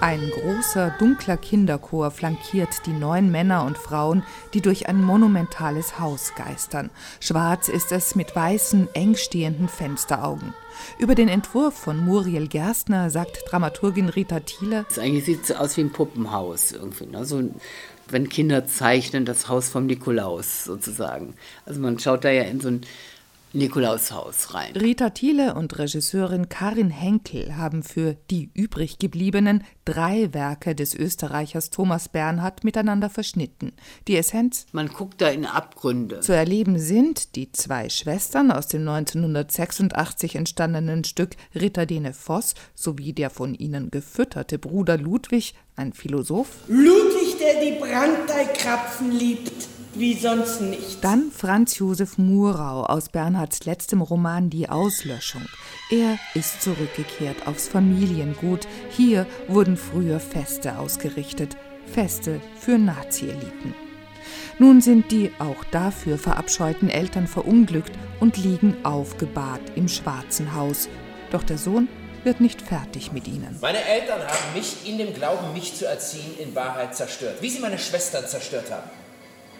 Ein großer, dunkler Kinderchor flankiert die 9 Männer und Frauen, die durch ein monumentales Haus geistern. Schwarz ist es mit weißen, eng stehenden Fensteraugen. Über den Entwurf von Muriel Gerstner sagt Dramaturgin Rita Thiele: Eigentlich sieht es aus wie ein Puppenhaus irgendwie, ne? So, wenn Kinder zeichnen, das Haus vom Nikolaus sozusagen. Also man schaut da ja in so ein Nikolaushaus rein. Rita Thiele und Regisseurin Karin Henkel haben für die übrig gebliebenen 3 Werke des Österreichers Thomas Bernhard miteinander verschnitten. Die Essenz? Man guckt da in Abgründe. Zu erleben sind die 2 Schwestern aus dem 1986 entstandenen Stück Ritter Dene Voss sowie der von ihnen gefütterte Bruder Ludwig, ein Philosoph. Ludwig, der die Brandteigkrapfen liebt. Wie sonst nicht. Dann Franz-Josef Murau aus Bernhards letztem Roman Die Auslöschung. Er ist zurückgekehrt aufs Familiengut. Hier wurden früher Feste ausgerichtet. Feste für Nazi-Eliten. Nun sind die auch dafür verabscheuten Eltern verunglückt und liegen aufgebahrt im Schwarzen Haus. Doch der Sohn wird nicht fertig mit ihnen. Meine Eltern haben mich in dem Glauben, mich zu erziehen, in Wahrheit zerstört. Wie sie meine Schwestern zerstört haben.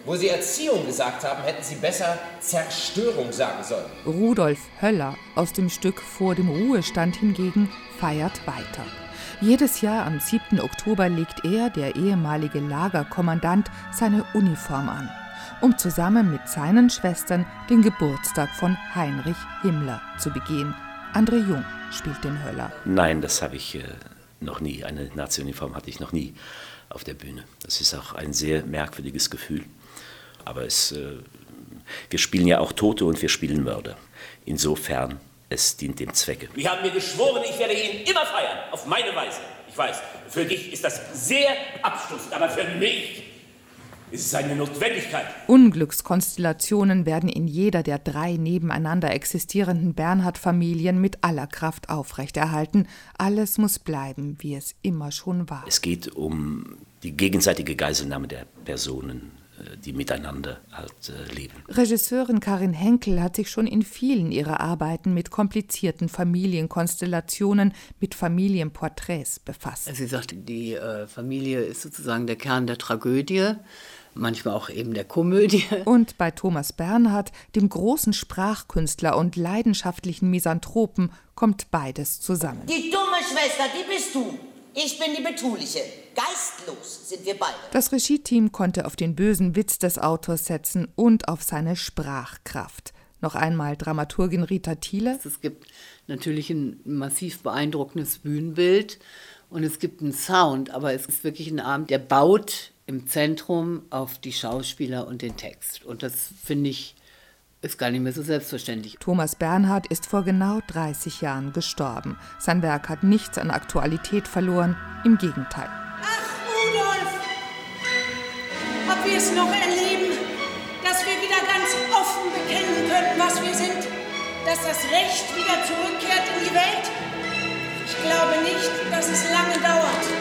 Wo sie Erziehung gesagt haben, hätten sie besser Zerstörung sagen sollen. Rudolf Höller aus dem Stück Vor dem Ruhestand hingegen feiert weiter. Jedes Jahr am 7. Oktober legt er, der ehemalige Lagerkommandant, seine Uniform an, um zusammen mit seinen Schwestern den Geburtstag von Heinrich Himmler zu begehen. André Jung spielt den Höller. Nein, das habe ich noch nie. Eine Nazi-Uniform hatte ich noch nie auf der Bühne. Das ist auch ein sehr merkwürdiges Gefühl. Aber wir spielen ja auch Tote und wir spielen Mörder. Insofern, es dient dem Zwecke. Ich habe mir geschworen, ich werde ihn immer feiern, auf meine Weise. Ich weiß, für dich ist das sehr abstoßend, aber für mich ist es eine Notwendigkeit. Unglückskonstellationen werden in jeder der 3 nebeneinander existierenden Bernhard-Familien mit aller Kraft aufrechterhalten. Alles muss bleiben, wie es immer schon war. Es geht um die gegenseitige Geiselnahme der Personen, die miteinander halt leben. Regisseurin Karin Henkel hat sich schon in vielen ihrer Arbeiten mit komplizierten Familienkonstellationen, mit Familienporträts befasst. Sie sagte, die Familie ist sozusagen der Kern der Tragödie, manchmal auch eben der Komödie. Und bei Thomas Bernhard, dem großen Sprachkünstler und leidenschaftlichen Misanthropen, kommt beides zusammen. Die dumme Schwester, die bist du. Ich bin die Betuliche. Geistlos sind wir beide. Das Regie-Team konnte auf den bösen Witz des Autors setzen und auf seine Sprachkraft. Noch einmal Dramaturgin Rita Thiele. Es gibt natürlich ein massiv beeindruckendes Bühnenbild und es gibt einen Sound, aber es ist wirklich ein Abend, der baut im Zentrum auf die Schauspieler und den Text. Und das finde ich, ist gar nicht mehr so selbstverständlich. Thomas Bernhard ist vor genau 30 Jahren gestorben. Sein Werk hat nichts an Aktualität verloren, im Gegenteil. Ach, Rudolf, ob wir es noch erleben, dass wir wieder ganz offen bekennen können, was wir sind, dass das Recht wieder zurückkehrt in die Welt? Ich glaube nicht, dass es lange dauert.